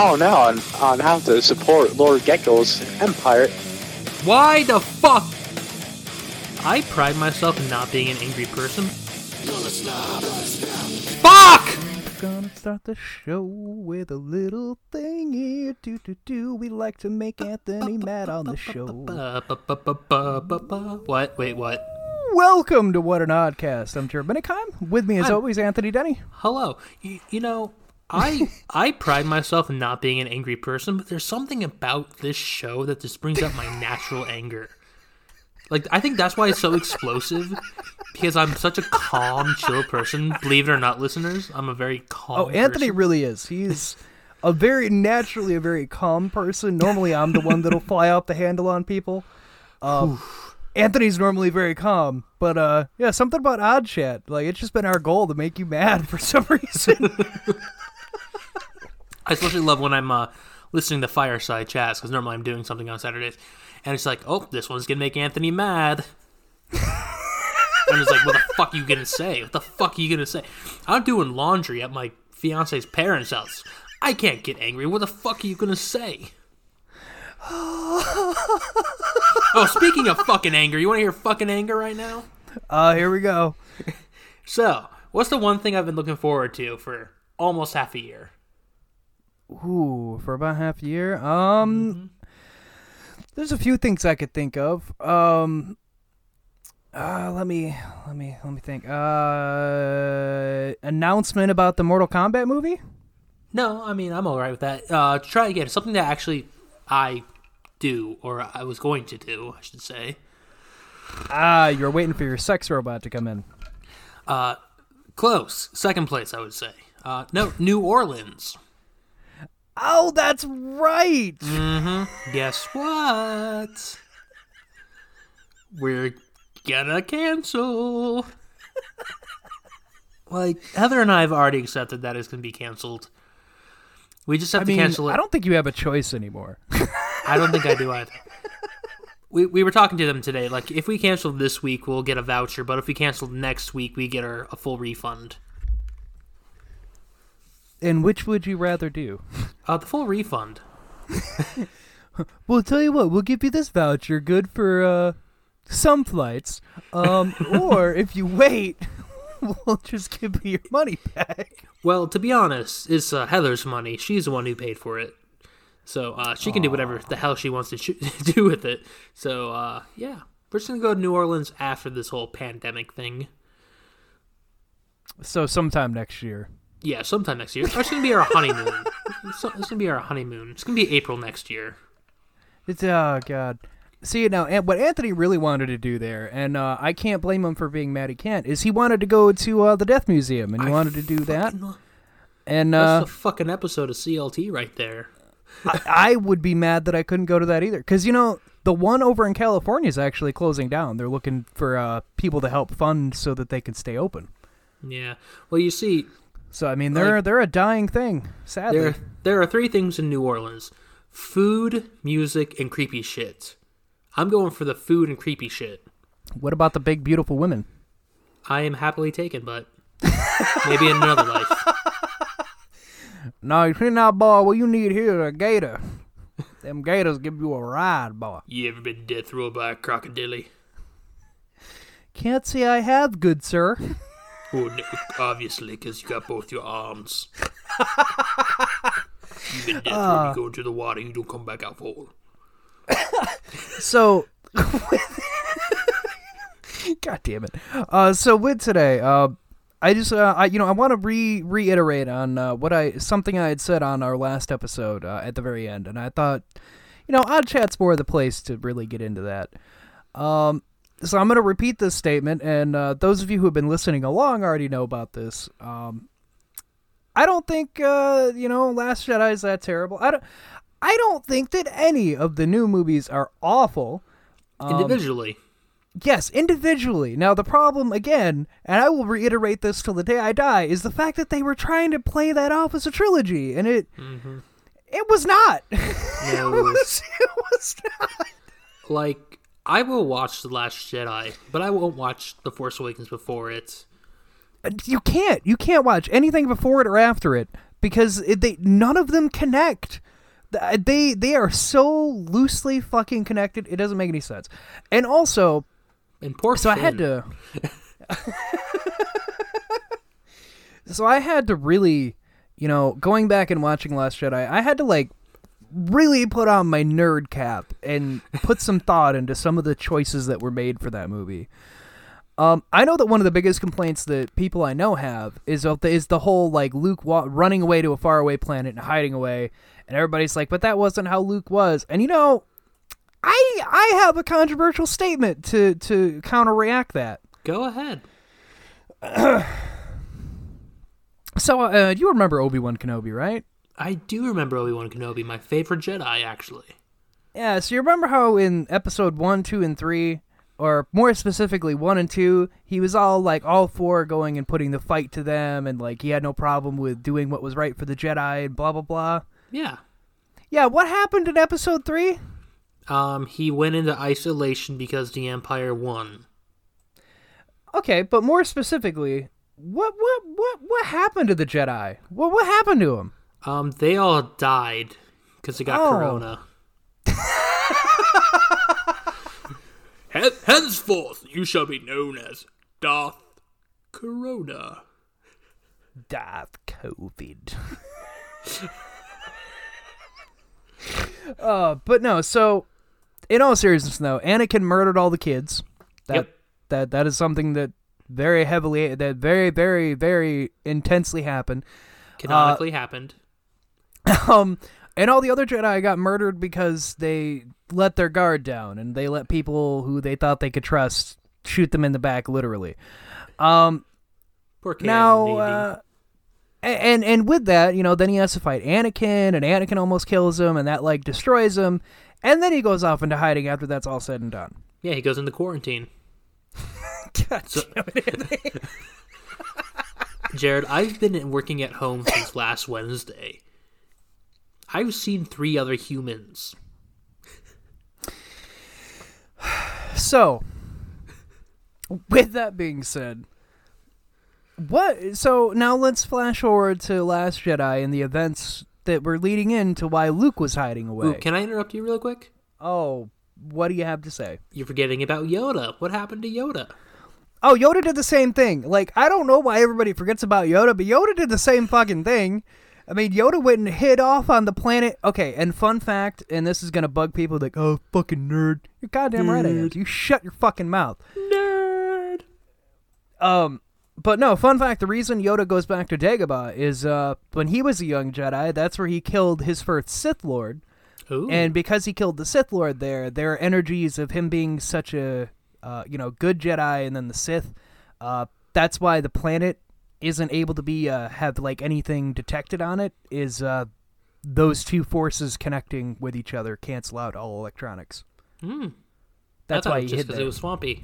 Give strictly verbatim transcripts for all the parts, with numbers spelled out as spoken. call now on, on how to support Lord Gecko's empire. Why the fuck? I pride myself in not being an angry person. Fuck! Gonna start the show with a little thing here. Do do do. We like to make Anthony mad on the show. What? Wait, what? Welcome to What an Oddcast. I'm Jerry Minikheim. With me, as I'm... always, Anthony Denny. Hello. You, you know, I I pride myself in not being an angry person, but there's something about this show that just brings up my natural anger. Like, I think that's why it's so explosive, because I'm such a calm, chill person. Believe it or not, listeners, I'm a very calm person. Oh, Anthony person. really is. He's a very, naturally a very calm person. Normally, I'm the one that'll fly off the handle on people. Uh, Anthony's normally very calm, but, uh, yeah, something about Odd Chat. Like, it's just been our goal to make you mad for some reason. I especially love when I'm, uh, listening to Fireside Chats, because normally I'm doing something on Saturdays. And it's like, oh, this one's going to make Anthony mad. And it's like, what the fuck are you going to say? What the fuck are you going to say? I'm doing laundry at my fiance's parents' house. I can't get angry. What the fuck are you going to say? Oh, speaking of fucking anger, you want to hear fucking anger right now? Uh, here we go. So, what's the one thing I've been looking forward to for almost half a year? Ooh, for about half a year? Um... Mm-hmm. There's a few things I could think of. Um, uh, let me, let me, let me think. Uh, announcement about the Mortal Kombat movie? No, I mean, I'm all right with that. Uh, try again. Something that actually I do, or I was going to do, I should say. Ah, you're waiting for your sex robot to come in. Uh, close. Second place, I would say. Uh, no, New Orleans. Oh, that's right. Mm-hmm. Guess what? We're gonna cancel. Like, Heather and I have already accepted that it's gonna be canceled. We just have I to mean, cancel it. I don't think you have a choice anymore. I don't think I do either. We we were talking to them today. Like, if we cancel this week, we'll get a voucher. But if we cancel next week, we get our, a full refund. And which would you rather do? Uh, the full refund. Well, tell you what, we'll give you this voucher, good for uh, some flights. Um, or if you wait, we'll just give you your money back. Well, to be honest, it's uh, Heather's money. She's the one who paid for it. So uh, she can Aww. do whatever the hell she wants to sh- do with it. So, uh, yeah. We're just going to go to New Orleans after this whole pandemic thing. So sometime next year. Yeah, sometime next year. Or it's going to be our honeymoon. It's going to be our honeymoon. It's going to be April next year. It's, oh, God. See, now, what Anthony really wanted to do there, and uh, I can't blame him for being mad he can't, is he wanted to go to uh, the Death Museum, and he I wanted to do that. Lo- and That's uh, a fucking episode of C L T right there. I, I would be mad that I couldn't go to that either. Because, you know, the one over in California is actually closing down. They're looking for uh, people to help fund so that they can stay open. Yeah. Well, you see... So, I mean, they're, like, they're a dying thing, sadly. There, there are three things in New Orleans. Food, music, and creepy shit. I'm going for the food and creepy shit. What about the big, beautiful women? I am happily taken, but maybe in another life. No, you see now, boy, what you need here is a gator. Them gators give you a ride, boy. You ever been death ruled by a crocodile? Can't say I have, good sir. Oh, no, obviously, because you got both your arms. You've been death uh, when you go into the water, you don't come back out whole. So, God damn it. Uh, so with today, uh, I just, uh, I, you know, I want to re reiterate on uh, what I something I had said on our last episode uh, at the very end, and I thought, you know, Odd Chat's more the place to really get into that. Um. So I'm going to repeat this statement, and uh, those of you who have been listening along already know about this. Um, I don't think, uh, you know, Last Jedi is that terrible. I don't, I don't think that any of the new movies are awful. Um, individually. Yes, individually. Now, the problem, again, and I will reiterate this till the day I die, is the fact that they were trying to play that off as a trilogy, and it mm-hmm. it was not. No. it, was, it was not. Like... I will watch The Last Jedi, but I won't watch The Force Awakens before it. You can't. You can't watch anything before it or after it. because it, they none of them connect. They they are so loosely fucking connected. It doesn't make any sense. And also, and poor so Finn. I had to. So I had to really, you know, going back and watching Last Jedi, I had to like really put on my nerd cap and put some thought into some of the choices that were made for that movie. Um, I know that one of the biggest complaints that people I know have is of the, is the whole like Luke wa- running away to a faraway planet and hiding away, and everybody's like, "But that wasn't how Luke was." And you know, I I have a controversial statement to to counteract that. Go ahead. So, uh, you remember Obi-Wan Kenobi, right? I do remember Obi-Wan Kenobi, my favorite Jedi, actually. Yeah, so you remember how in episode one, two, and three, or more specifically one and two, he was all, like, all for going and putting the fight to them, and, like, he had no problem with doing what was right for the Jedi, and blah, blah, blah? Yeah. Yeah, what happened in episode three? Um, he went into isolation because the Empire won. Okay, but more specifically, what what what what happened to the Jedi? What what happened to him? Um, they all died because they got oh. Corona. Henceforth, you shall be known as Darth Corona. Darth COVID. uh, but no. So, in all seriousness, though, Anakin murdered all the kids. That, yep. That that is something that very heavily, that very very very intensely happened. Canonically uh, happened. Um, and all the other Jedi got murdered because they let their guard down and they let people who they thought they could trust shoot them in the back, literally. Um, Poor kid. Now, uh, and, and with that, you know, then he has to fight Anakin, and Anakin almost kills him, and that, like, destroys him, and then he goes off into hiding after that's all said and done. Yeah, he goes into quarantine. God so- damn it. Jared, I've been working at home since last Wednesday. I've seen three other humans. So, with that being said, what? So now let's flash forward to Last Jedi and the events that were leading into why Luke was hiding away. Ooh, can I interrupt you real quick? Oh, what do you have to say? You're forgetting about Yoda. What happened to Yoda? Oh, Yoda did the same thing. Like, I don't know why everybody forgets about Yoda, but Yoda did the same fucking thing. I mean, Yoda went and hid off on the planet. Okay, and fun fact, and this is going to bug people like, oh, fucking nerd. You're goddamn nerd. Right I am. You shut your fucking mouth. Nerd. Um, but no, fun fact, the reason Yoda goes back to Dagobah is uh, when he was a young Jedi, that's where he killed his first Sith Lord. Ooh. And because he killed the Sith Lord there, there are energies of him being such a... Uh, you know, good Jedi, and then the Sith. Uh, that's why the planet isn't able to be uh, have like anything detected on it. Is uh, those two forces connecting with each other cancel out all electronics? Mm. That's why he just hid because it was swampy.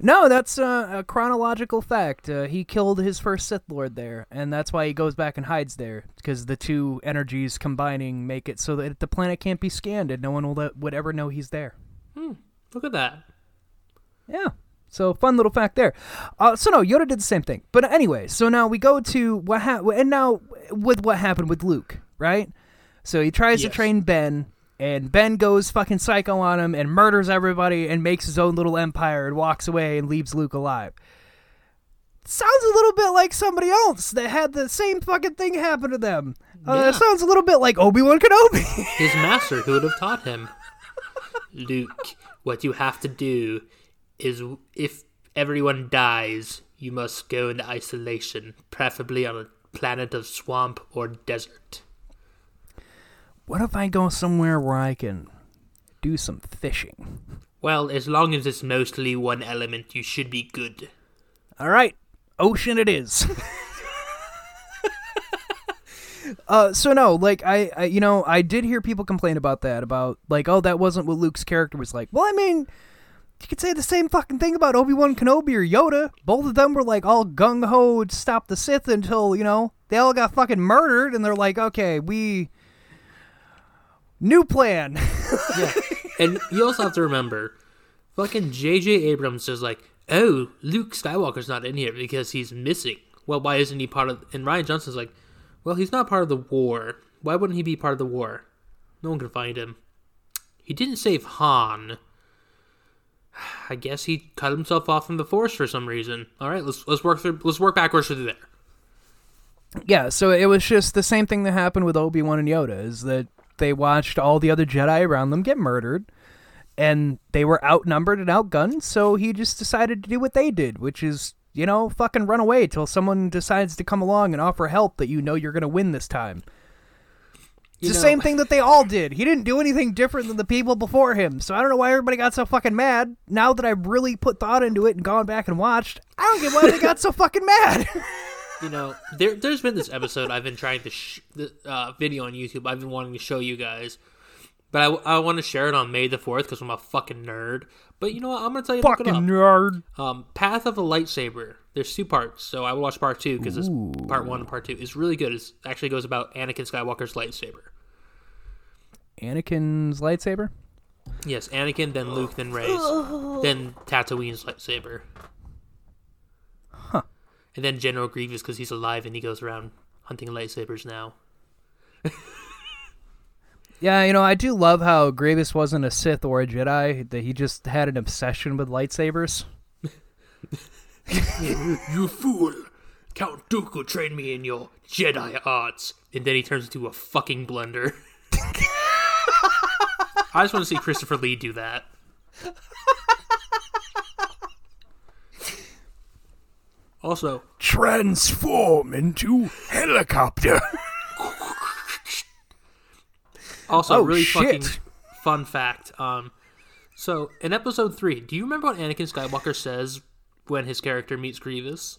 No, that's uh, a chronological fact. Uh, he killed his first Sith Lord there, and that's why he goes back and hides there, because the two energies combining make it so that the planet can't be scanned, and no one will, would ever know he's there. Hmm. Look at that. Yeah. So, fun little fact there. Uh, so, no, Yoda did the same thing. But anyway, so now we go to what happened. And now with what happened with Luke, right? So, he tries yes. to train Ben, and Ben goes fucking psycho on him and murders everybody and makes his own little empire and walks away and leaves Luke alive. Sounds a little bit like somebody else that had the same fucking thing happen to them. Yeah. Uh, sounds a little bit like Obi-Wan Kenobi. His master who would have taught him. Luke. What you have to do is, if everyone dies, you must go into isolation, preferably on a planet of swamp or desert. What if I go somewhere where I can do some fishing? Well, as long as it's mostly one element, you should be good. All right. Ocean it is. Uh, so no, like I, I, you know, I did hear people complain about that, about like, oh, that wasn't what Luke's character was like. Well, I mean, you could say the same fucking thing about Obi-Wan Kenobi or Yoda. Both of them were like all gung ho to stop the Sith until, you know, they all got fucking murdered, and they're like, okay, we new plan. Yeah, and you also have to remember, fucking J J Abrams is like, oh, Luke Skywalker's not in here because he's missing. Well, why isn't he part of? And Ryan Johnson's like, Well, he's not part of the war. Why wouldn't he be part of the war? No one can find him. He didn't save Han. I guess he cut himself off from the Force for some reason. All right, let's let's work through, let's work backwards through there. Yeah, so it was just the same thing that happened with Obi-Wan and Yoda, is that they watched all the other Jedi around them get murdered, and they were outnumbered and outgunned, so he just decided to do what they did, which is, you know, fucking run away till someone decides to come along and offer help that you know you're going to win this time. It's you the know, same thing that they all did. He didn't do anything different than the people before him, so I don't know why everybody got so fucking mad. Now that I've really put thought into it and gone back and watched, I don't get why they got so fucking mad. You know, there, there's been this episode I've been trying to... Sh- the uh, video on YouTube I've been wanting to show you guys, but I, I want to share it on May the fourth because I'm a fucking nerd. But you know what? I'm going to tell you to look it up. Fucking nerd. Um, Path of the Lightsaber. There's two parts, so I will watch part two because it's part one and part two. It's really good. It actually goes about Anakin Skywalker's lightsaber. Anakin's lightsaber? Yes, Anakin, then Luke, then Rey's, then Tatooine's lightsaber. Huh. And then General Grievous because he's alive and he goes around hunting lightsabers now. Yeah, you know, I do love how Grievous wasn't a Sith or a Jedi, that he just had an obsession with lightsabers. you, you fool! Count Dooku trained me in your Jedi arts. And then he turns into a fucking blender. I just want to see Christopher Lee do that. Also, transform into helicopter! Also, oh, really shit. Fucking fun fact. Um, so, in episode three, do you remember what Anakin Skywalker says when his character meets Grievous?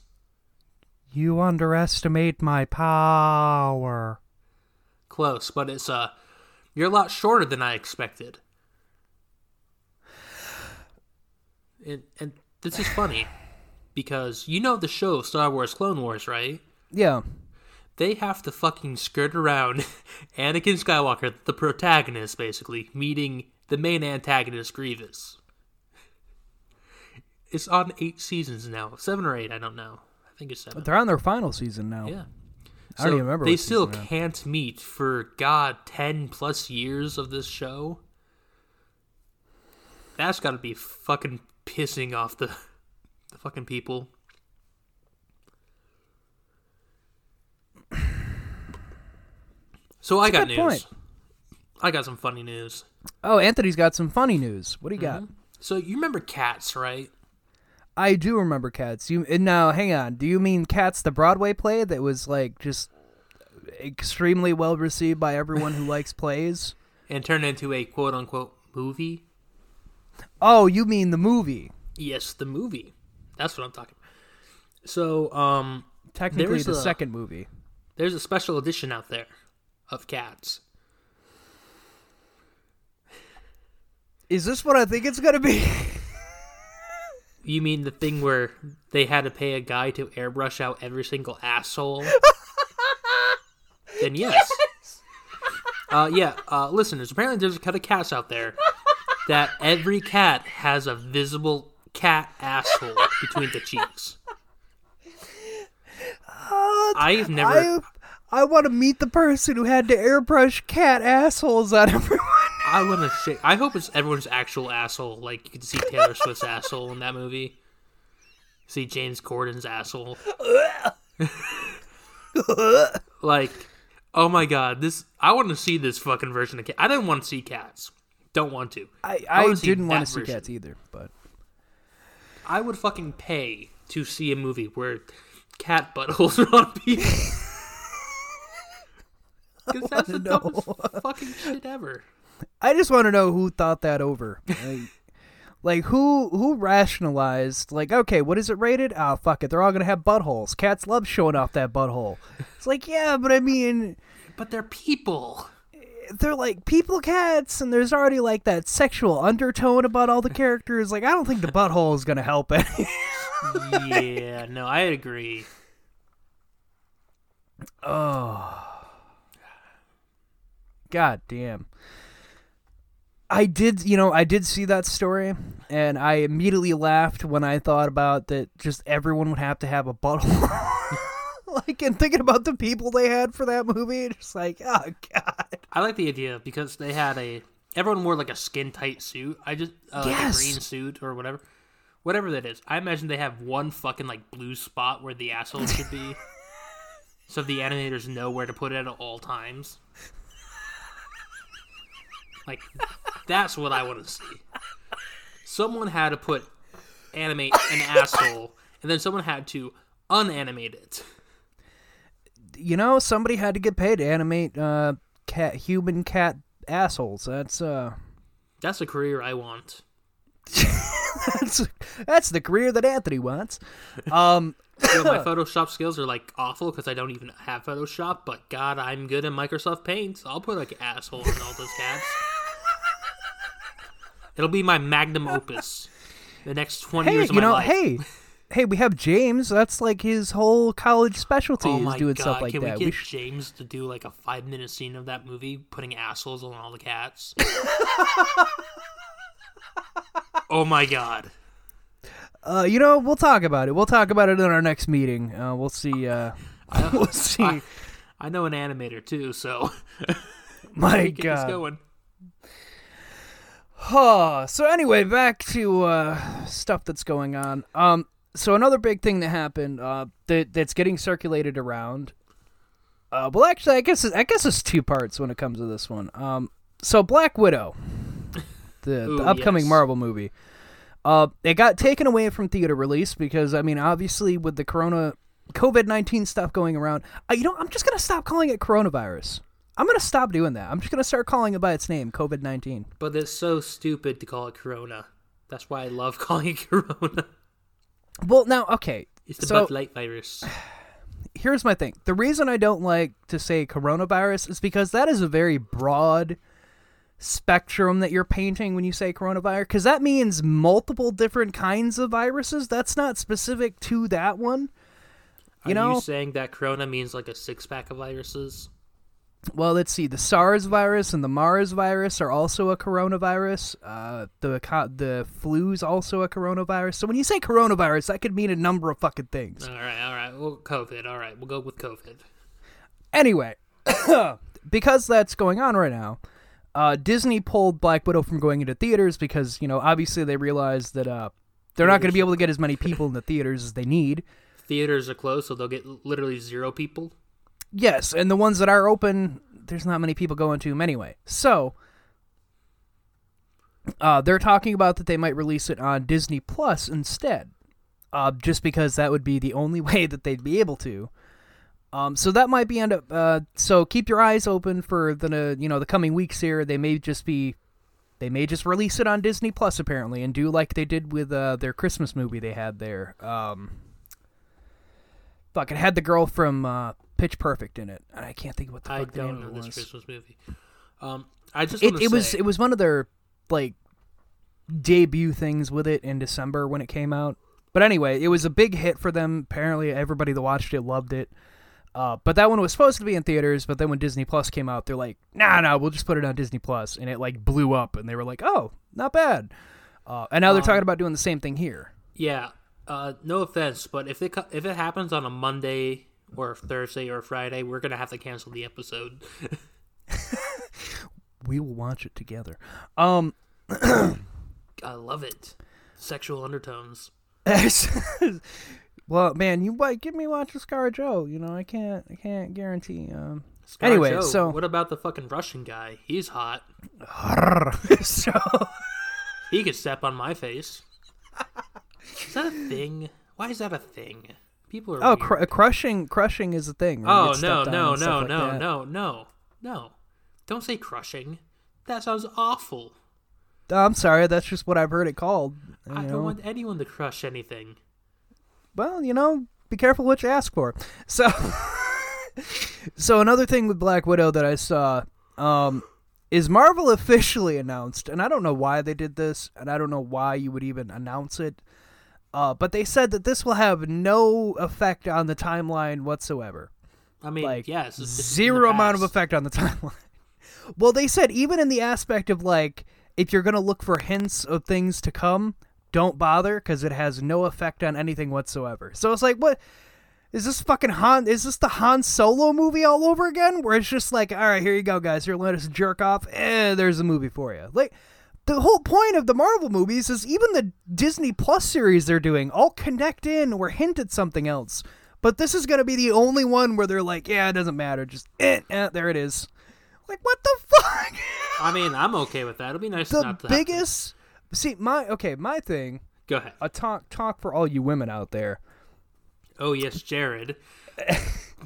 You underestimate my power. Close, but it's, uh, you're a lot shorter than I expected. And, and this is funny, because you know the show Star Wars Clone Wars, right? Yeah. They have to fucking skirt around Anakin Skywalker, the protagonist, basically, meeting the main antagonist, Grievous. It's on eight seasons now. Seven or eight, I don't know. I think it's seven. But they're on their final season now. Yeah. I so don't even remember. They still can't meet for, God, ten plus years of this show. That's gotta be fucking pissing off the, the fucking people. So I got news. Point. I got some funny news. Oh, Anthony's got some funny news. What do you mm-hmm. got? So you remember Cats, right? I do remember Cats. You now, hang on. Do you mean Cats, the Broadway play that was like just extremely well received by everyone who likes plays and turned into a quote unquote movie? Oh, you mean the movie? Yes, the movie. That's what I'm talking about. So, um, technically the a, second movie. There's a special edition out there. Of Cats. Is this what I think it's going to be? You mean the thing where they had to pay a guy to airbrush out every single asshole? Then yes. yes. Uh, yeah, uh, listeners, apparently there's a cut of cats out there that every cat has a visible cat asshole between the cheeks. Uh, I've never... I've... I want to meet the person who had to airbrush cat assholes on everyone. I want to say, I hope it's everyone's actual asshole. Like, you can see Taylor Swift's asshole in that movie. See James Corden's asshole. Like, oh my god, this, I want to see this fucking version of Cats. I didn't want to see Cats. Don't want to. I, I, I didn't want to see version. Cats either, but. I would fucking pay to see a movie where cat buttholes are on people. Because that's the know. dumbest fucking shit ever. I just want to know who thought that over. Like, like who who rationalized, like, okay, what is it rated? Oh, fuck it. They're all going to have buttholes. Cats love showing off that butthole. It's like, yeah, but I mean... But they're people. They're like people cats, and there's already like that sexual undertone about all the characters. Like, I don't think the butthole is going to help it. Like, yeah, no, I agree. Oh... God damn. I did, you know, I did see that story, and I immediately laughed when I thought about that just everyone would have to have a butthole. like, and thinking about the people they had for that movie, it's just like, oh god. I like the idea because they had a everyone wore like a skin tight suit. I just uh, yes. like a green suit or whatever, whatever that is. I imagine they have one fucking like blue spot where the asshole should be, so the animators know where to put it at all times. Like, that's what I want to see. Someone had to put animate an asshole, and then someone had to unanimate it. You know, somebody had to get paid to animate uh, cat human cat assholes. That's uh, that's a career I want. that's that's the career that Anthony wants. Um, you know, my Photoshop skills are like awful because I don't even have Photoshop. But God, I'm good in Microsoft Paint. So I'll put like asshole in all those cats. It'll be my magnum opus. The next twenty hey, years of you my know, life. Hey, hey, we have James. That's like his whole college specialty oh is doing God. stuff like Can that. Can we get we sh- James to do like a five-minute scene of that movie, putting assholes on all the cats? Oh my God. Uh, you know, we'll talk about it. We'll talk about it in our next meeting. Uh, we'll see. Uh, I know, we'll see. I, I know an animator too, so. My God. Get this going. Oh, so anyway, back to uh, stuff that's going on. Um, so another big thing that happened uh, that that's getting circulated around. Uh, well, actually, I guess it, I guess it's two parts when it comes to this one. Um, so Black Widow, the, Ooh, the upcoming yes. Marvel movie, uh, it got taken away from theater release because I mean, obviously, with the Corona, COVID nineteen stuff going around, uh, you know, I'm just gonna stop calling it coronavirus. I'm going to stop doing that. I'm just going to start calling it by its name, COVID nineteen. But it's so stupid to call it Corona. That's why I love calling it Corona. Well, now, okay. It's the so, Bud Light virus. Here's my thing. The reason I don't like to say coronavirus is because that is a very broad spectrum that you're painting when you say coronavirus. Because that means multiple different kinds of viruses. That's not specific to that one. You Are know? you saying that Corona means like a six-pack of viruses? Well, let's see. The SARS virus and the MARS virus are also a coronavirus. Uh, the co- the flu's also a coronavirus. So when you say coronavirus, that could mean a number of fucking things. All right, all right. Well, COVID. All right, we'll go with COVID. Anyway, because that's going on right now, uh, Disney pulled Black Widow from going into theaters because, you know, obviously they realized that uh, they're not going to be able to get as many people in the theaters as they need. Theaters are closed, so they'll get literally zero people. Yes, and the ones that are open, there's not many people going to them anyway. So, uh, they're talking about that they might release it on Disney Plus instead, uh, just because that would be the only way that they'd be able to. Um, so that might be end up. Uh, so keep your eyes open for the uh, you know the coming weeks here. They may just be, they may just release it on Disney Plus apparently, and do like they did with uh, their Christmas movie they had there. Um, fuck, it had the girl from. Uh, Pitch Perfect in it, and I can't think of what the fuck I the don't name know of it was. This Christmas movie. Um, I just it, it was it was one of their like debut things with it in December when it came out. But anyway, it was a big hit for them. Apparently, everybody that watched it loved it. Uh, but that one was supposed to be in theaters. But then when Disney Plus came out, they're like, "Nah, nah, we'll just put it on Disney Plus," and it like blew up. And they were like, "Oh, not bad." Uh, and now um, they're talking about doing the same thing here. Yeah. Uh, no offense, but if it if it happens on a Monday. Or Thursday or Friday, we're going to have to cancel the episode. We will watch it together. Um, I love it. Sexual undertones. Well, man, you might give me watch Scar Joe. You know, I can't I can't guarantee. Um, Scar anyway, Joe, so. What about the fucking Russian guy? He's hot. So he could step on my face. Is that a thing? Why is that a thing? People are oh, cr- crushing! Crushing is a thing. Oh no, no, no, like no, that. no, no, no! Don't say crushing. That sounds awful. Oh, I'm sorry. That's just what I've heard it called. I know. Don't want anyone to crush anything. Well, you know, be careful what you ask for. So, so another thing with Black Widow that I saw um, is Marvel officially announced, and I don't know why they did this, and I don't know why you would even announce it. Uh, but they said that this will have no effect on the timeline whatsoever. I mean, like, yes. Yeah, zero amount of effect on the timeline. Well, they said even in the aspect of, like, if you're going to look for hints of things to come, don't bother because it has no effect on anything whatsoever. So it's like, what? Is this fucking Han? Is this the Han Solo movie all over again? Where it's just like, all right, here you go, guys. Here, let us jerk off. Eh, there's a movie for you. Like, the whole point of the Marvel movies is even the Disney Plus series they're doing all connect in or hint at something else. But this is going to be the only one where they're like, yeah, it doesn't matter. Just, eh, eh, there it is. Like, what the fuck? I mean, I'm okay with that. It'll be nice the not to The biggest... Happen. See, my... Okay, my thing... Go ahead. A talk, talk for all you women out there. Oh, yes, Jared.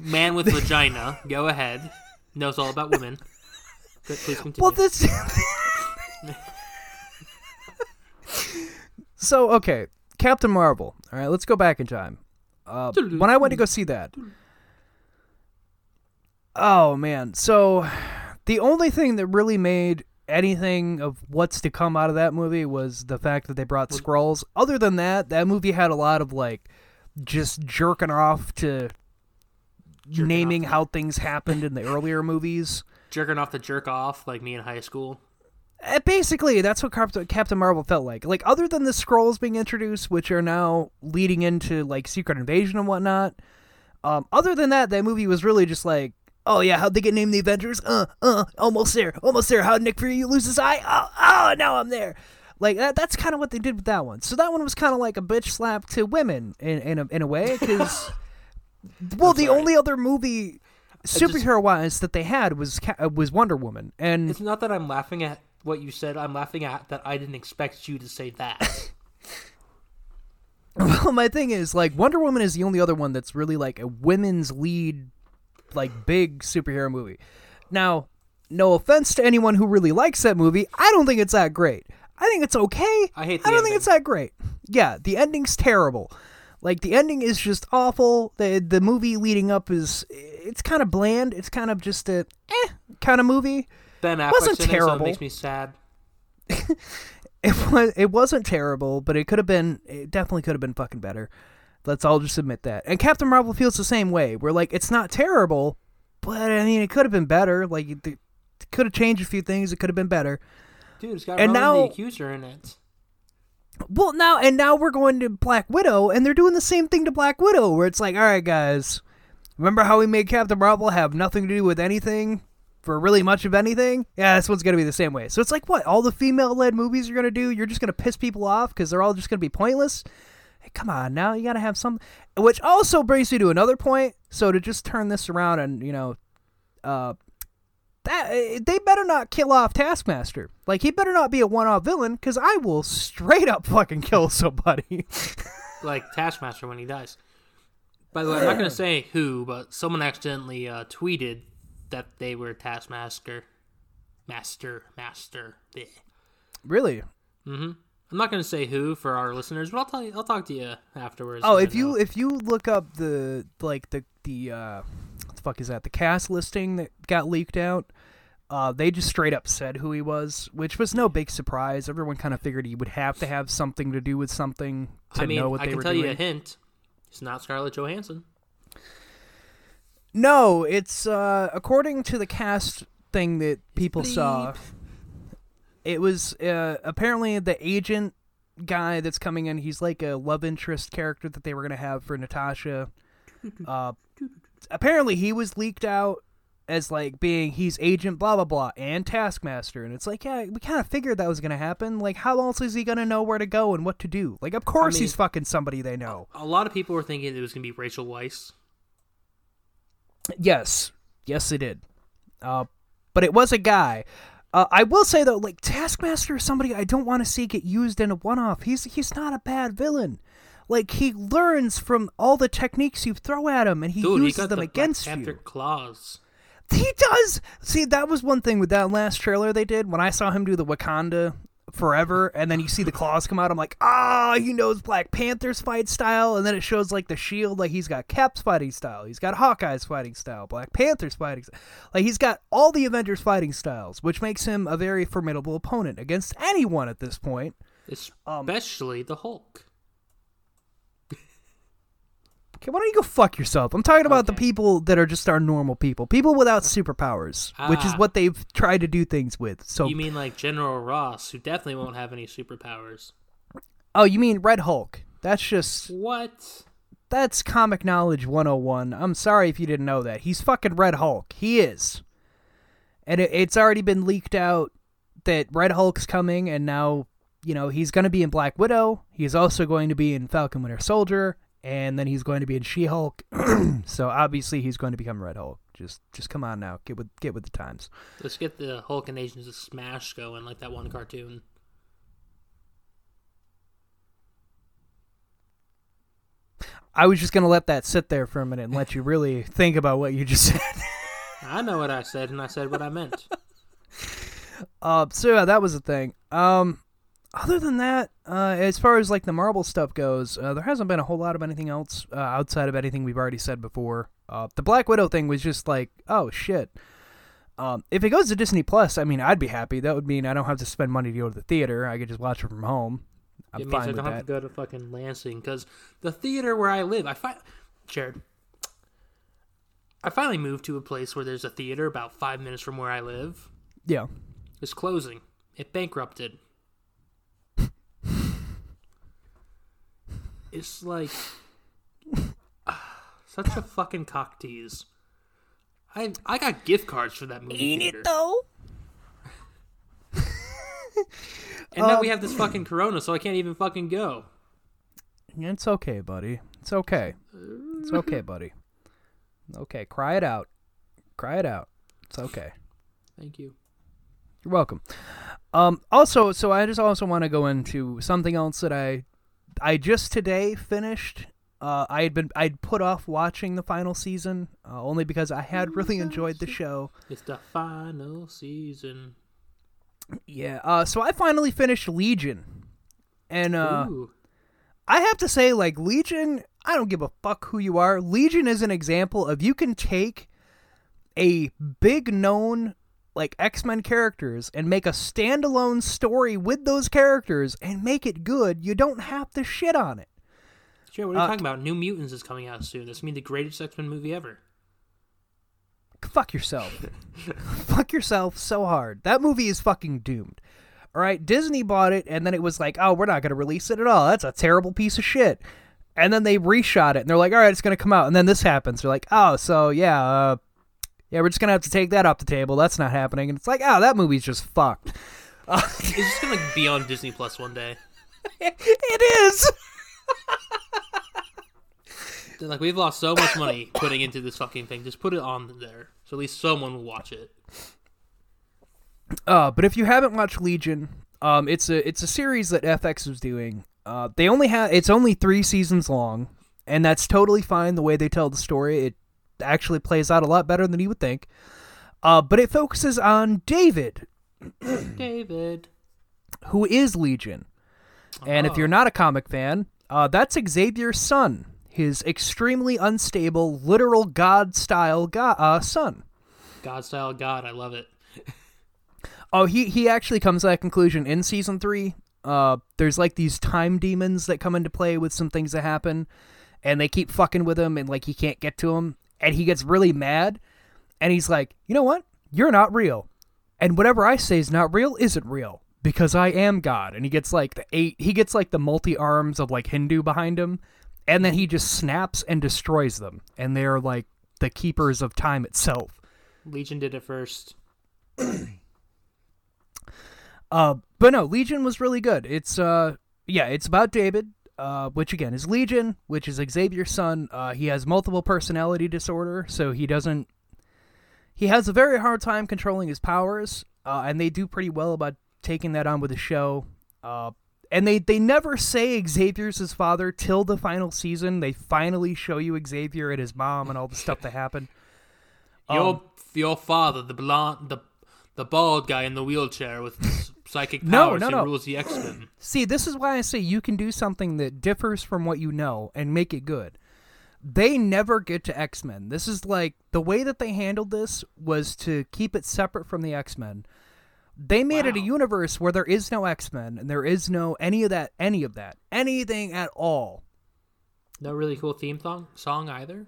Man with vagina. Go ahead. Knows all about women. Please continue. Well, this... So, okay. Captain Marvel. All right, let's go back in time. Uh, when I went to go see that. Oh, man. So the only thing that really made anything of what's to come out of that movie was the fact that they brought Skrulls. Other than that, that movie had a lot of, like, just jerking off to jerking naming off how things happened in the earlier movies. Jerking off the jerk off, like me in high school. Basically, that's what Captain Marvel felt like. Like, other than the Skrulls being introduced, which are now leading into, like, Secret Invasion and whatnot, um, other than that, that movie was really just like, oh, yeah, how'd they get named the Avengers? Uh, uh, almost there, almost there. How'd Nick Fury lose his eye? Oh, oh, now I'm there. Like, that, that's kind of what they did with that one. So that one was kind of like a bitch slap to women in in a, in a way, because, well, the only other movie superhero-wise that they had was was Wonder Woman. And it's not that I'm laughing at what you said, I'm laughing at that I didn't expect you to say that. Well, my thing is, like, Wonder Woman is the only other one that's really, like, a women's lead, like, big superhero movie. Now, no offense to anyone who really likes that movie, I don't think it's that great. I think it's okay. I hate the I don't ending. think it's that great. Yeah, the ending's terrible. Like, the ending is just awful. The the movie leading up is, it's kind of bland. It's kind of just a, eh, kind of movie. Ben Affleck's wasn't in terrible. It, so it makes me sad. it was. It wasn't terrible, but it could have been. It definitely could have been fucking better. Let's all just admit that. And Captain Marvel feels the same way. We're like, it's not terrible, but I mean, it could have been better. Like, it could have changed a few things. It could have been better. Dude, it's got Ronan the Accuser in it. Well, now and now we're going to Black Widow, and they're doing the same thing to Black Widow, where it's like, all right, guys, remember how we made Captain Marvel have nothing to do with anything? For really much of anything, yeah, this one's going to be the same way. So it's like, what? All the female-led movies you're going to do, you're just going to piss people off because they're all just going to be pointless? Hey, come on now, you got to have some... Which also brings me to another point, so to just turn this around and, you know, uh, that they better not kill off Taskmaster. Like, he better not be a one-off villain because I will straight-up fucking kill somebody. Like Taskmaster when he dies. By the way, I'm not going to say who, but someone accidentally uh, tweeted that they were Taskmaster. Master. Master. Bleh. Really? Mm-hmm. I'm not going to say who for our listeners, but I'll tell you, I'll talk to you afterwards. Oh, if you know. if you look up the, like, the, the uh, what the fuck is that? The cast listing that got leaked out, uh, they just straight up said who he was, which was no big surprise. Everyone kind of figured he would have to have something to do with something to I mean, know what I they were doing. I can tell you a hint. It's not Scarlett Johansson. No, it's, uh, according to the cast thing that people Bleep. saw, it was, uh, apparently the agent guy that's coming in, he's like a love interest character that they were going to have for Natasha. Uh, apparently he was leaked out as, like, being, he's agent blah, blah, blah, and Taskmaster, and it's like, yeah, we kind of figured that was going to happen. Like, how else is he going to know where to go and what to do? Like, of course I mean, he's fucking somebody they know. A lot of people were thinking it was going to be Rachel Weisz. Yes. Yes, they did. Uh, but it was a guy. Uh, I will say, though, like, Taskmaster is somebody I don't want to see get used in a one-off. He's he's not a bad villain. Like, he learns from all the techniques you throw at him, and he Dude, uses he got them the against Black Panther you. Claws. He does! See, that was one thing with that last trailer they did. When I saw him do the Wakanda Forever, and then you see the claws come out, I'm like, ah, oh, he knows Black Panther's fight style, and then it shows, like, the Shield, like, he's got Cap's fighting style, he's got Hawkeye's fighting style, Black Panther's fighting style, like, he's got all the Avengers fighting styles, which makes him a very formidable opponent against anyone at this point. Especially um, the Hulk. Okay, why don't you go fuck yourself? I'm talking about okay. the people that are just our normal people. People without superpowers, ah. which is what they've tried to do things with. So you mean like General Ross, who definitely won't have any superpowers. Oh, you mean Red Hulk. That's just... What? That's comic knowledge one oh one. I'm sorry if you didn't know that. He's fucking Red Hulk. He is. And it, it's already been leaked out that Red Hulk's coming, and now, you know, he's going to be in Black Widow. He's also going to be in Falcon Winter Soldier, and then he's going to be in She-Hulk. So obviously he's going to become Red Hulk. Just just come on now. Get with get with the times. Let's get the Hulk and Agents of Smash going like that one cartoon. I was just going to let that sit there for a minute and let you really think about what you just said. I know what I said, and I said what I meant. Uh, so, yeah, that was the thing. Um, other than that, uh, as far as, like, the Marvel stuff goes, uh, there hasn't been a whole lot of anything else uh, outside of anything we've already said before. Uh, the Black Widow thing was just like, oh, shit. Um, if it goes to Disney Plus, I mean, I'd be happy. That would mean I don't have to spend money to go to the theater. I could just watch it from home. I'm it means I don't have that. to go to fucking Lansing, because the theater where I live, I fi- Jared, I finally moved to a place where there's a theater about five minutes from where I live. Yeah. It's closing. It bankrupted. It's like uh, such a fucking cock tease. I I got gift cards for that movie Ain't theater. Ain't it though? And um, now we have this fucking Corona, so I can't even fucking go. It's okay, buddy. It's okay. It's okay, buddy. Okay, cry it out. Cry it out. It's okay. Thank you. You're welcome. Um, also, so I just also want to go into something else that I, I just today finished. Uh, I had been I'd put off watching the final season uh, only because I had really enjoyed the show. It's the final season. Yeah, uh, so I finally finished Legion, and uh, I have to say, like, Legion, I don't give a fuck who you are. Legion is an example of you can take a big known, like, X-Men characters and make a standalone story with those characters and make it good. You don't have to shit on it. Sure, what are you uh, talking about? New Mutants is coming out soon. This will be the greatest X-Men movie ever. Fuck yourself. Fuck yourself so hard. That movie is fucking doomed. All right, Disney bought it, and then it was like, oh, we're not going to release it at all. That's a terrible piece of shit. And then they reshot it, and they're like, all right, it's going to come out. And then this happens. They're like, oh, so, yeah, uh, yeah, we're just going to have to take that off the table. That's not happening. And it's like, oh, that movie's just fucked. Uh, it's just going to be on Disney Plus one day. It is! Like, we've lost so much money putting into this fucking thing. Just put it on there, so at least someone will watch it. Uh, but if you haven't watched Legion, um, it's a it's a series that F X was doing. Uh, they only have it's only three seasons long, and that's totally fine. The way they tell the story, it actually plays out a lot better than you would think. Uh, but it focuses on David, David, who is Legion. Oh. And if you're not a comic fan, uh, that's Xavier's son. His extremely unstable, literal God-style God, uh, son. God-style God, I love it. oh, he, he actually comes to that conclusion in Season three. Uh, there's, like, these time demons that come into play with some things that happen, and they keep fucking with him, and, like, he can't get to him, and he gets really mad, and he's like, you know what? You're not real, and whatever I say is not real isn't real, because I am God. And he gets, like, the eight, he gets, like, the multi-arms of, like, Hindu behind him. And then he just snaps and destroys them. And they're like the keepers of time itself. Legion did it first. uh, but no, Legion was really good. It's, uh, yeah, it's about David, uh, which again is Legion, which is Xavier's son. Uh, he has multiple personality disorder, so he doesn't... He has a very hard time controlling his powers, uh, and they do pretty well about taking that on with the show. Uh, And they, they never say Xavier's his father till the final season. They finally show you Xavier and his mom and all the stuff that happened. Um, your your father, the blonde, the the bald guy in the wheelchair with psychic powers no, no, who no. rules the X-Men. See, this is why I say you can do something that differs from what you know and make it good. They never get to X-Men. This is like, the way that they handled this was to keep it separate from the X-Men. They made wow. it a universe where there is no X-Men and there is no any of that, any of that, anything at all. No really cool theme song, song either.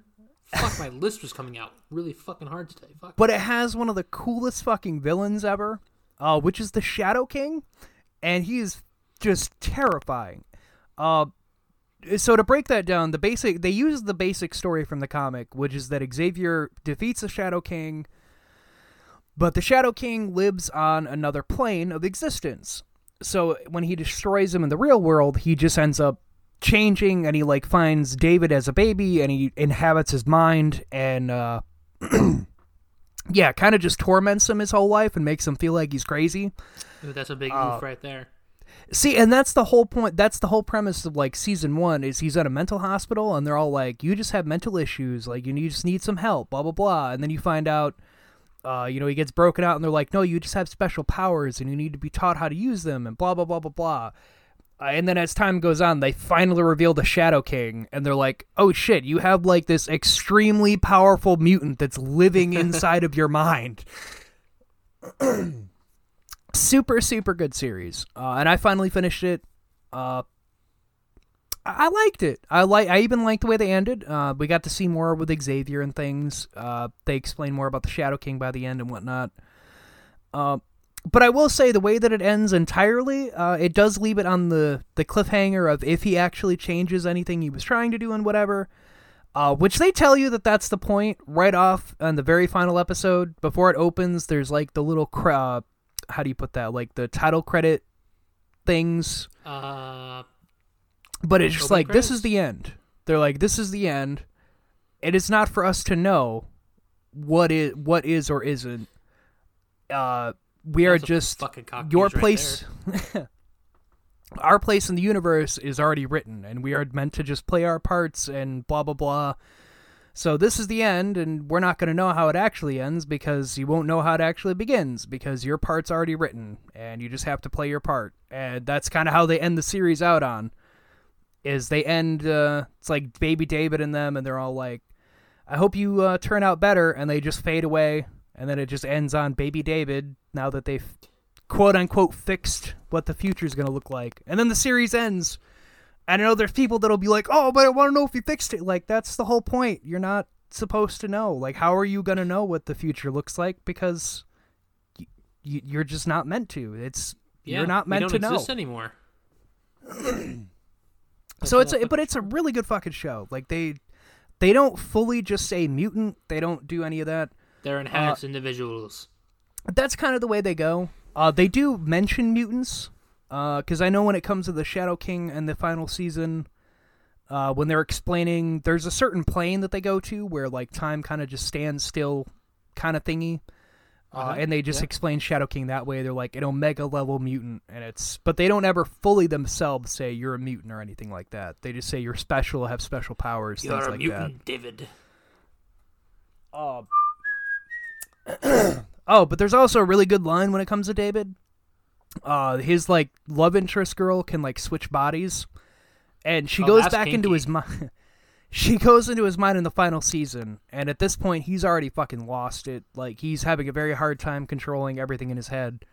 Fuck, my list was coming out really fucking hard today. Fuck. But it has one of the coolest fucking villains ever, uh, which is the Shadow King, and he is just terrifying. Uh, so to break that down, the basic they use the basic story from the comic, which is that Xavier defeats the Shadow King, but the Shadow King lives on another plane of existence. So when he destroys him in the real world, he just ends up changing, and he like finds David as a baby, and he inhabits his mind, and uh, yeah, kind of just torments him his whole life and makes him feel like he's crazy. Ooh, that's a big uh, oof right there. See, and that's the whole point. That's the whole premise of like season one is he's at a mental hospital, and they're all like, "You just have mental issues. Like you, you just need some help." Blah blah blah. And then you find out, uh, you know, he gets broken out, and they're like, "No, you just have special powers, and you need to be taught how to use them." And blah blah blah blah blah. Uh, and then as time goes on, they finally reveal the Shadow King, and they're like, "Oh shit, you have like this extremely powerful mutant that's living inside of your mind." Super, super good series, uh, and I finally finished it. Uh, I-, I liked it. I like. I even liked the way they ended. Uh, we got to see more with Xavier and things. Uh, they explain more about the Shadow King by the end and whatnot. Uh, but I will say the way that it ends entirely, uh, it does leave it on the the cliffhanger of if he actually changes anything he was trying to do and whatever. Uh, which they tell you that that's the point right off on the very final episode before it opens. There's like the little crab. How do you put that? Like the title credit things. Uh, but it's just like, credits? This is the end. They're like, this is the end. It is not for us to know what is, what is or isn't. Uh, we That's are just your place. Right our place in the universe is already written, and we are meant to just play our parts and blah, blah, blah. So this is the end, and we're not going to know how it actually ends because you won't know how it actually begins because your part's already written, and you just have to play your part. And that's kind of how they end the series out on, is they end, uh, it's like baby David and them, and they're all like, I hope you uh, turn out better, and they just fade away, and then it just ends on baby David now that they've quote-unquote fixed what the future's going to look like. And then the series ends. I know there's people that'll be like, oh, but I want to know if you fixed it. Like, that's the whole point. You're not supposed to know. Like, how are you going to know what the future looks like? Because y- you're just not meant to. It's yeah, You're not meant to know. We don't exist anymore. So it's a, but it's a really good fucking show. Like, they they don't fully just say mutant. They don't do any of that. They're enhanced uh, individuals. That's kind of the way they go. Uh, they do mention mutants. Because uh, I know when it comes to the Shadow King and the final season, uh, when they're explaining, there's a certain plane that they go to where like time kind of just stands still kind of thingy. Uh, uh-huh. And they just yeah. explain Shadow King that way. They're like an Omega level mutant. and it's But they don't ever fully themselves say you're a mutant or anything like that. They just say you're special, have special powers, you're things like mutant, that. You're a mutant, David. Uh, oh, but there's also a really good line when it comes to David. Uh, his like love interest girl can like switch bodies, and she oh, goes back kinky. into his mind. She goes into his mind in the final season, and at this point, he's already fucking lost it. Like he's having a very hard time controlling everything in his head,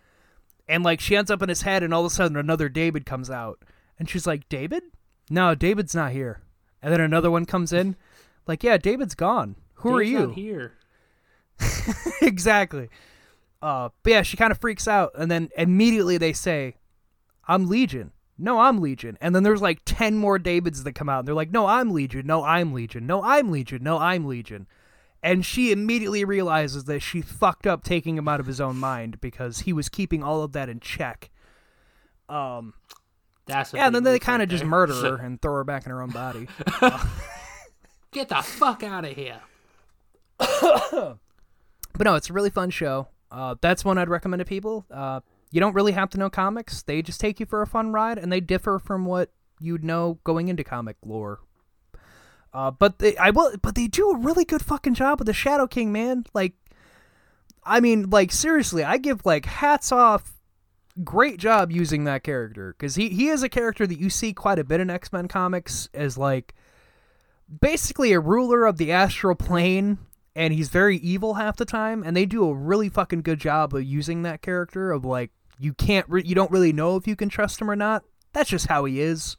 and like she ends up in his head, and all of a sudden, another David comes out, and she's like, "David? No, David's not here." And then another one comes in, like, "Yeah, David's gone. Who David's are you?" Not here. Exactly. Uh, but yeah, she kind of freaks out, and then immediately they say, I'm Legion. No, I'm Legion. And then there's like ten more Davids that come out, and they're like, no, I'm Legion. No, I'm Legion. No, I'm Legion. No, I'm Legion. And she immediately realizes that she fucked up taking him out of his own mind because he was keeping all of that in check. Um, That's yeah, and then they kind of just murder her and throw her back in her own body. uh, Get the fuck out of here. But no, it's a really fun show. Uh, that's one I'd recommend to people. Uh, you don't really have to know comics. They just take you for a fun ride, and they differ from what you'd know going into comic lore. Uh, but they, I will, but they do a really good fucking job with the Shadow King, man. Like, I mean, like seriously, I give like hats off. Great job using that character, because he he is a character that you see quite a bit in X-Men comics as like basically a ruler of the astral plane. And he's very evil half the time, and they do a really fucking good job of using that character of, like, you can't, re- you don't really know if you can trust him or not. That's just how he is.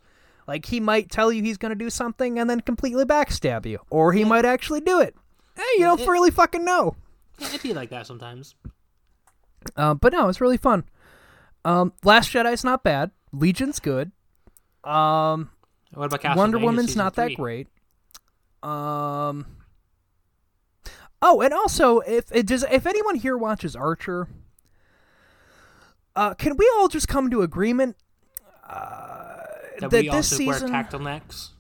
Like, he might tell you he's gonna do something and then completely backstab you, or he yeah. might actually do it. Hey, you yeah, don't it, really fucking know. Yeah, it'd be like that sometimes. Uh, but no, it's really fun. Um, Last Jedi's not bad. Legion's good. Um, What about Castle Wonder Vegas Woman's not three? That great. Um. Oh, and also, if it does, if anyone here watches Archer, uh, can we all just come to agreement uh, that, that we this also season wear tactile necks?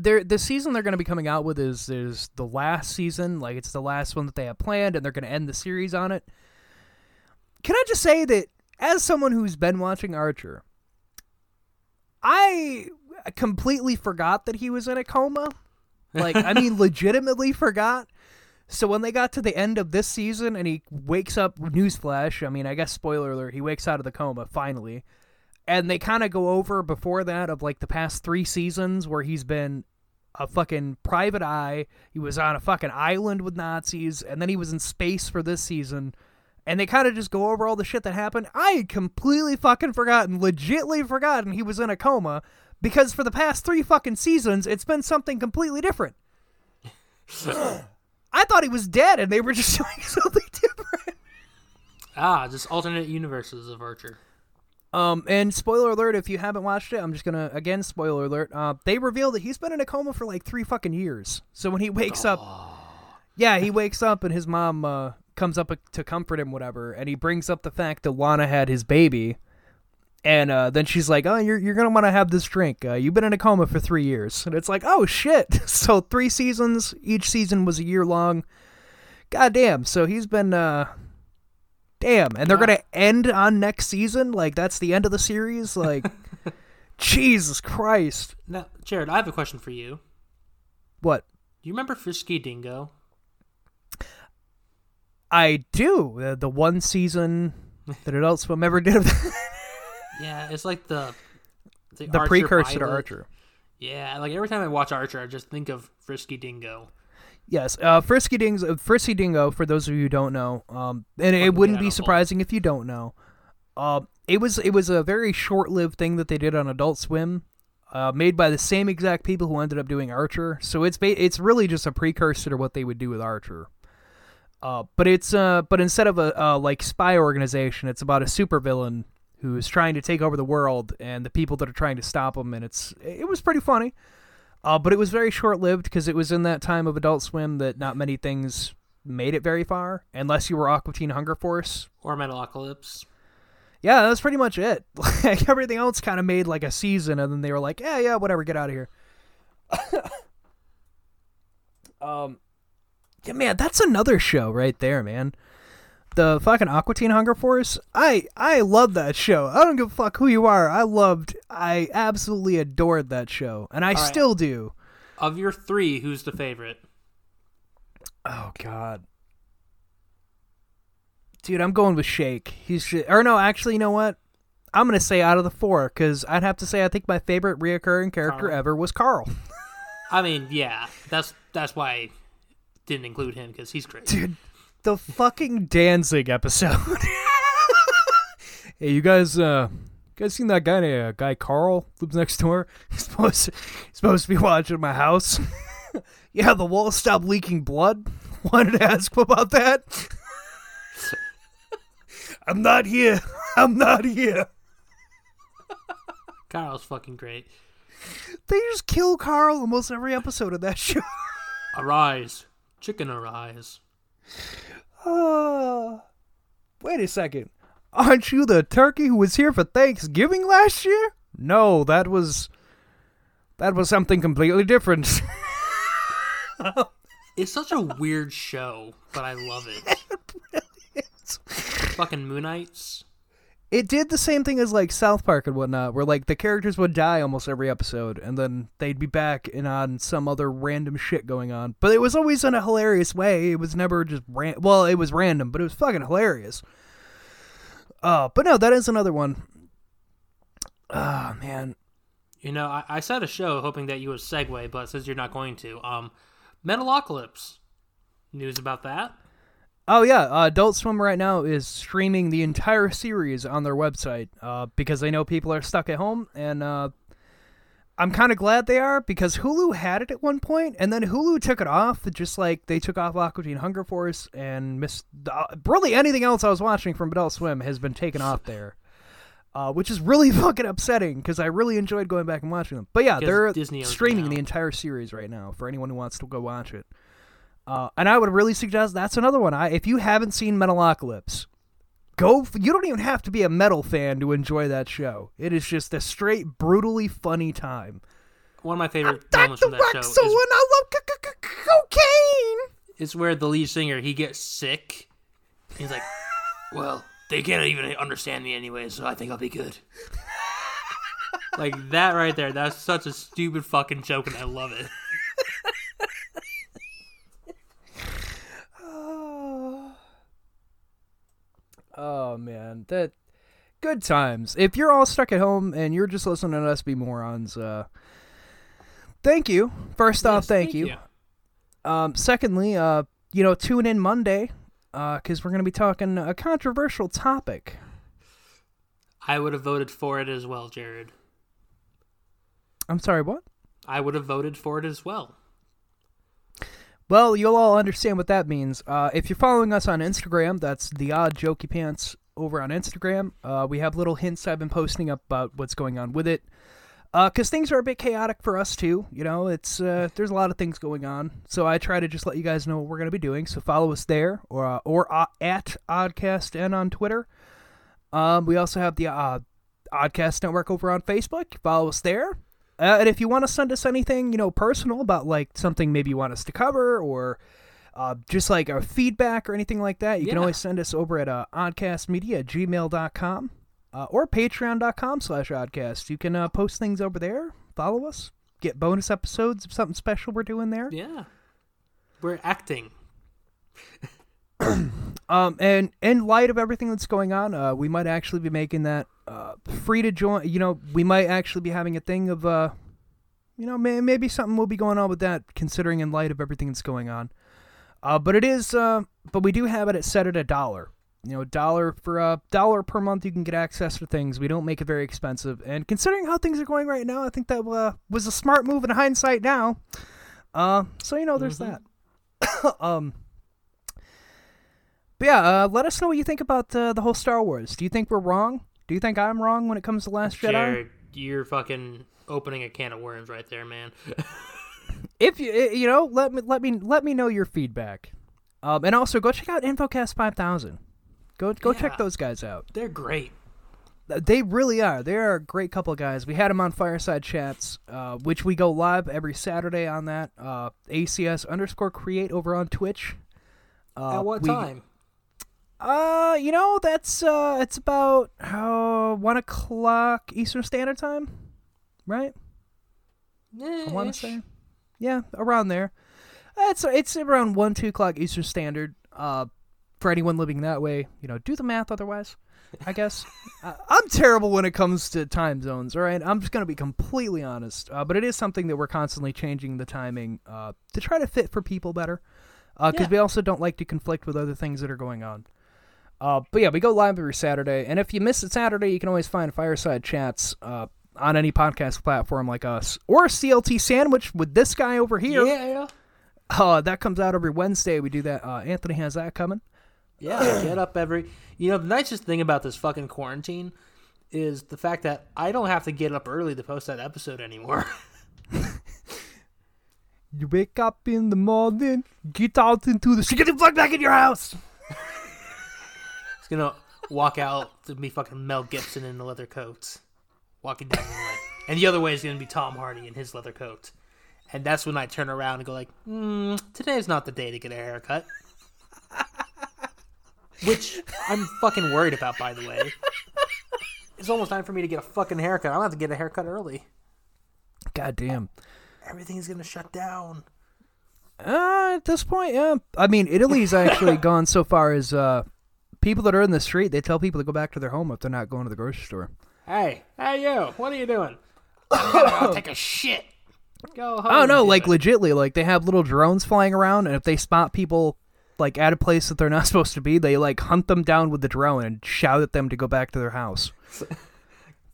They're, the season they're going to be coming out with is is the last season, like it's the last one that they have planned, and they're going to end the series on it. Can I just say that as someone who's been watching Archer, I completely forgot that he was in a coma. Like, I mean, legitimately forgot. So when they got to the end of this season and he wakes up, newsflash, I mean, I guess spoiler alert, he wakes out of the coma, finally. And they kind of go over before that of, like, the past three seasons where he's been a fucking private eye, he was on a fucking island with Nazis, and then he was in space for this season. And they kind of just go over all the shit that happened. I had completely fucking forgotten, legitly forgotten he was in a coma, because for the past three fucking seasons, it's been something completely different. I thought he was dead, and they were just doing something different. Ah, just alternate universes of Archer. Um, and spoiler alert, if you haven't watched it, I'm just gonna, again, spoiler alert, uh, they reveal that he's been in a coma for like three fucking years. So when he wakes oh. up, yeah, he wakes up and his mom, uh, comes up to comfort him, whatever, and he brings up the fact that Lana had his baby, and, uh, then she's like, oh, you're, you're gonna wanna have this drink, uh, you've been in a coma for three years, and it's like, oh, shit, so three seasons, each season was a year long, goddamn, so he's been, uh... Damn, and they're yeah. going to end on next season? Like, that's the end of the series? Like, Jesus Christ. Now, Jared, I have a question for you. What? Do you remember Frisky Dingo? I do. Uh, the one season that Adult Swim ever did. Yeah, it's like the... The, the Archer precursor pilot. To Archer. Yeah, like every time I watch Archer, I just think of Frisky Dingo. Yes, uh, Frisky Dingo, Frisky Dingo, for those of you who don't know, um, and it wouldn't be surprising if you don't know, uh, it was it was a very short-lived thing that they did on Adult Swim, uh, made by the same exact people who ended up doing Archer, so it's ba- it's really just a precursor to what they would do with Archer. Uh, but it's uh, but instead of a uh, like spy organization, it's about a supervillain who is trying to take over the world and the people that are trying to stop him, and it's it was pretty funny. Uh, but it was very short-lived because it was in that time of Adult Swim that not many things made it very far, unless you were Aqua Teen Hunger Force. Or Metalocalypse. Yeah, that was pretty much it. Like, everything else kind of made like a season, and then they were like, yeah, yeah, whatever, get out of here. um, yeah, man, that's another show right there, man. The fucking Aqua Teen Hunger Force, I, I love that show. I don't give a fuck who you are. I loved, I absolutely adored that show. And I right. still do. Of your three, who's the favorite? Oh, God. Dude, I'm going with Shake. He's sh- Or no, actually, you know what? I'm going to say out of the four, because I'd have to say I think my favorite reoccurring character Carl. ever was Carl. I mean, yeah. That's, that's why I didn't include him, because he's great. Dude. The fucking Danzig episode. Hey, you guys, uh, you guys seen that guy, uh, guy Carl, lives next door? He's supposed to, he's supposed to be watching my house. Yeah, the wall stopped leaking blood. Wanted to ask him about that. I'm not here. I'm not here. Carl's fucking great. They just kill Carl almost every episode of that show. Arise. Chicken arise. Uh, wait a second. Aren't you the turkey who was here for Thanksgiving last year? No, that was that was something completely different. It's such a weird show, but I love it. It really is. Fucking Moon Knights. It did the same thing as like South Park and whatnot, where like the characters would die almost every episode, and then they'd be back and on some other random shit going on. But it was always in a hilarious way. It was never just ran. Well, it was random, but it was fucking hilarious. Uh, but no, that is another one. Ah, oh, man. You know, I, I said a show hoping that you would segue, but since you're not going to, um, Metalocalypse. News about that? Oh, yeah. Uh, Adult Swim right now is streaming the entire series on their website uh, because they know people are stuck at home. And uh, I'm kind of glad they are because Hulu had it at one point, and then Hulu took it off, just like they took off Aqua Teen Hunger Force and missed... Uh, really anything else I was watching from Adult Swim has been taken off there. uh, which is really fucking upsetting because I really enjoyed going back and watching them. But yeah, they're Disney streaming the entire series right now for anyone who wants to go watch it. Uh, and I would really suggest that's another one. I, if you haven't seen Metalocalypse, go. F- you don't even have to be a metal fan to enjoy that show. It is just a straight, brutally funny time. One of my favorite I'm moments from that show is, and I love c- c- c- cocaine. It's where the lead singer, he gets sick. He's like, well, they can't even understand me anyway, so I think I'll be good. Like that right there. That's such a stupid fucking joke, and I love it. Oh man, that good times. If you're all stuck at home and you're just listening to us be morons, uh, thank you. First off, yes, thank, thank you. you. Um, secondly, uh, you know, tune in Monday because uh, we're going to be talking a controversial topic. I would have voted for it as well, Jared. I'm sorry, what? I would have voted for it as well. Well, you'll all understand what that means. Uh, if you're following us on Instagram, that's The Odd Jokey Pants over on Instagram. Uh, we have little hints I've been posting up about what's going on with it. Because uh, things are a bit chaotic for us, too. You know, it's uh, there's a lot of things going on. So I try to just let you guys know what we're going to be doing. So follow us there or uh, or uh, at Oddcast and on Twitter. Um, we also have the uh, Oddcast Network over on Facebook. Follow us there. Uh, and if you want to send us anything, you know, personal about, like, something maybe you want us to cover or uh, just, like, our feedback or anything like that, you yeah. can always send us over at uh, oddcastmedia at gmail dot com uh, or patreon dot com slash oddcast. You can uh, post things over there, follow us, get bonus episodes of something special we're doing there. Yeah. We're acting. um, and in light of everything that's going on, uh, we might actually be making that Uh, free to join, you know, we might actually be having a thing of, uh, you know, may- maybe something will be going on with that, considering in light of everything that's going on. Uh, but it is, uh, but we do have it at set at a dollar. You know, dollar for a dollar per month, you can get access to things. We don't make it very expensive. And considering how things are going right now, I think that uh, was a smart move in hindsight now. Uh, so, you know, there's mm-hmm. that. um, but yeah, uh, let us know what you think about uh, the whole Star Wars. Do you think we're wrong? Do you think I'm wrong when it comes to Last Jedi? Jared, you're fucking opening a can of worms right there, man. If you you know, let me let me let me know your feedback, um, and also go check out Infocast five thousand. Go go yeah, check those guys out. They're great. They really are. They are a great couple of guys. We had them on Fireside Chats, uh, which we go live every Saturday on that uh, A C S underscore create over on Twitch. Uh, At what we, time? Uh, you know, that's, uh, it's about, uh, one o'clock Eastern Standard Time, right? Ish. I want to say. Yeah, around there. It's, it's around one, two o'clock Eastern Standard, uh, for anyone living that way. You know, do the math otherwise, I guess. uh, I'm terrible when it comes to time zones, all right? I'm just going to be completely honest, uh, but it is something that we're constantly changing the timing, uh, to try to fit for people better, uh, because yeah. we also don't like to conflict with other things that are going on. Uh, but yeah, we go live every Saturday, and if you miss it Saturday, you can always find Fireside Chats uh, on any podcast platform like us, or a C L T sandwich with this guy over here. Yeah, uh, that comes out every Wednesday. We do that. Uh, Anthony has that coming. Yeah, get up every. You know, the nicest thing about this fucking quarantine is the fact that I don't have to get up early to post that episode anymore. You wake up in the morning, get out into the. Get the fuck back in your house. Gonna walk out to be fucking Mel Gibson in the leather coat, walking down the way, and the other way is gonna be Tom Hardy in his leather coat, and that's when I turn around and go like, mm, "Today's not the day to get a haircut," which I'm fucking worried about. By the way, it's almost time for me to get a fucking haircut. I'm gonna have to get a haircut early. God damn, everything's gonna shut down. Uh, at this point, yeah. I mean, Italy's actually gone so far as uh. people that are in the street, they tell people to go back to their home if they're not going to the grocery store. Hey, hey you, what are you doing? I'll take a shit. Go home. Oh no, like it. legitly, like they have little drones flying around, and if they spot people like at a place that they're not supposed to be, they like hunt them down with the drone and shout at them to go back to their house.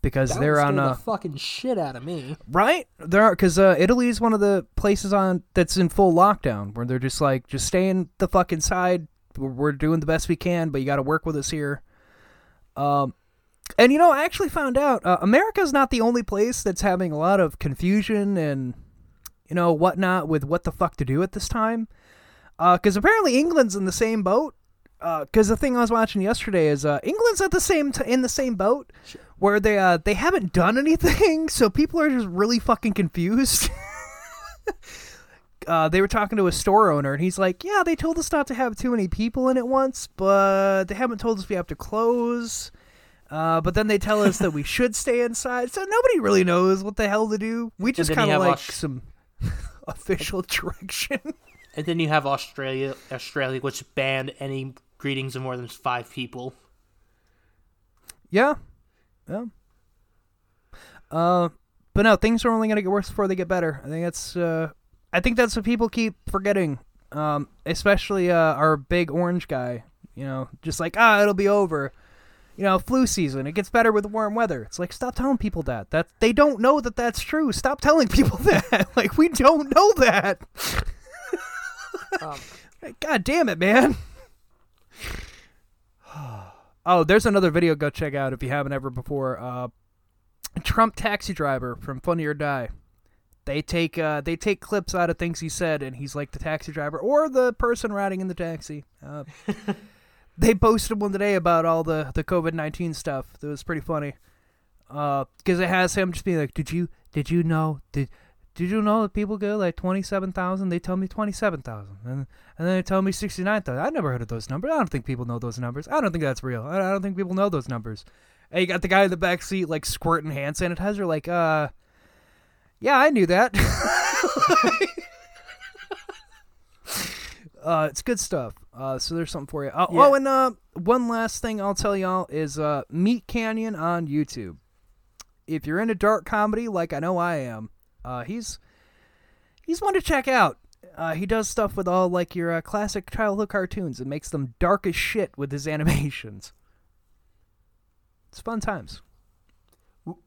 Because that they're on a uh, fucking shit out of me. Right? There are because uh, Italy is one of the places on that's in full lockdown where they're just like just staying the fuck inside. We're doing the best we can, but you got to work with us here. Um, And, you know, I actually found out uh, America's not the only place that's having a lot of confusion and, you know, whatnot with what the fuck to do at this time. Because uh, apparently England's in the same boat. Because uh, the thing I was watching yesterday is uh, England's at the same t- in the same boat sure. where they uh, they haven't done anything. So people are just really fucking confused. Uh, they were talking to a store owner, and he's like, yeah, they told us not to have too many people in at once, but they haven't told us we have to close. Uh, but then they tell us that we should stay inside, so nobody really knows what the hell to do. We just kind of like Aust- some official direction. And then you have Australia, Australia, which banned any greetings of more than five people. Yeah. Yeah. Uh, but no, things are only going to get worse before they get better. I think that's... Uh, I think that's what people keep forgetting, um, especially uh, our big orange guy, you know, just like, ah, it'll be over. You know, flu season, it gets better with warm weather. It's like, stop telling people that. That they don't know that that's true. Stop telling people that. Like, we don't know that. um, God damn it, man. Oh, there's another video go check out if you haven't ever before. Uh, Trump taxi driver from Funny or Die. They take uh, they take clips out of things he said, and he's like the taxi driver or the person riding in the taxi. Uh, they posted one today about all the, the covid nineteen stuff. That was pretty funny because uh, it has him just being like, "Did you did you know did did you know that people go like twenty seven thousand? They tell me twenty seven thousand, and and then they tell me sixty nine thousand. I never heard of those numbers. I don't think people know those numbers. I don't think that's real. I don't think people know those numbers." And you got the guy in the back seat like squirting hand sanitizer, like uh. yeah, I knew that. uh, it's good stuff. Uh, so there's something for you. Uh, yeah. Oh, and uh, one last thing I'll tell y'all is uh, Meat Canyon on YouTube. If you're into dark comedy like I know I am, uh, he's he's one to check out. Uh, he does stuff with all like your uh, classic childhood cartoons and makes them dark as shit with his animations. It's fun times.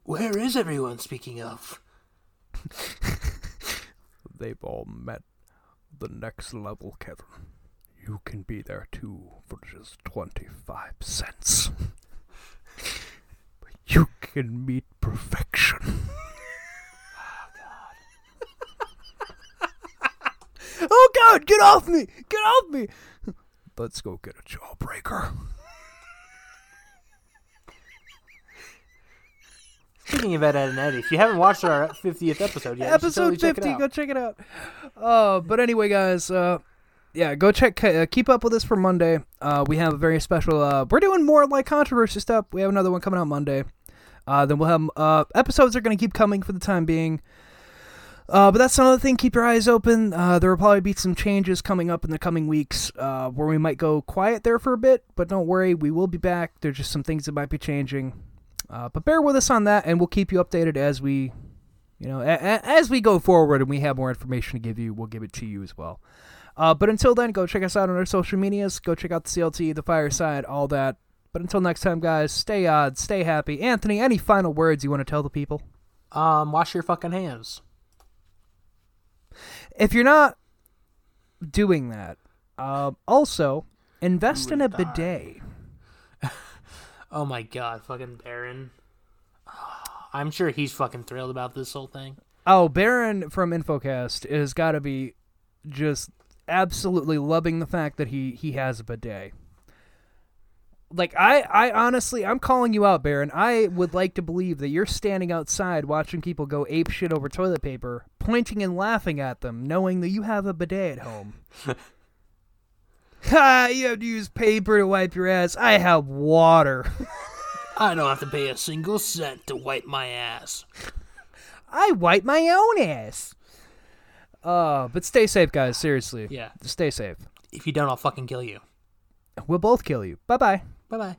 Where is everyone, speaking of? They've all met the next level, Kevin. You can be there too for just twenty-five cents. You can meet perfection. Oh god. Oh god, get off me! Get off me! Let's go get a jawbreaker. Speaking of Ed, Ed, and Eddie, if you haven't watched our fiftieth episode yet, episode totally fifty, check go check it out. Uh, but anyway, guys, uh, yeah, go check, uh, keep up with us for Monday. Uh, we have a very special. Uh, we're doing more like controversy stuff. We have another one coming out Monday. Uh, then we'll have uh, episodes are going to keep coming for the time being. Uh, but that's another thing. Keep your eyes open. Uh, there will probably be some changes coming up in the coming weeks uh, where we might go quiet there for a bit. But don't worry, we will be back. There's just some things that might be changing. Uh, but bear with us on that, and we'll keep you updated as we, you know, a- a- as we go forward and we have more information to give you, we'll give it to you as well. Uh, but until then, go check us out on our social medias. Go check out the C L T, the Fireside, all that. But until next time, guys, stay odd, stay happy. Anthony, any final words you want to tell the people? Um, wash your fucking hands. If you're not doing that, uh, also, invest in a die. bidet. Oh my god, fucking Baron. I'm sure he's fucking thrilled about this whole thing. Oh, Baron from Infocast has got to be just absolutely loving the fact that he, he has a bidet. Like, I, I honestly, I'm calling you out, Baron. I would like to believe that you're standing outside watching people go apeshit over toilet paper, pointing and laughing at them, knowing that you have a bidet at home. Ha! You have to use paper to wipe your ass. I have water. I don't have to pay a single cent to wipe my ass. I wipe my own ass. Uh, but stay safe, guys. Seriously. Yeah. Stay safe. If you don't, I'll fucking kill you. We'll both kill you. Bye-bye. Bye-bye.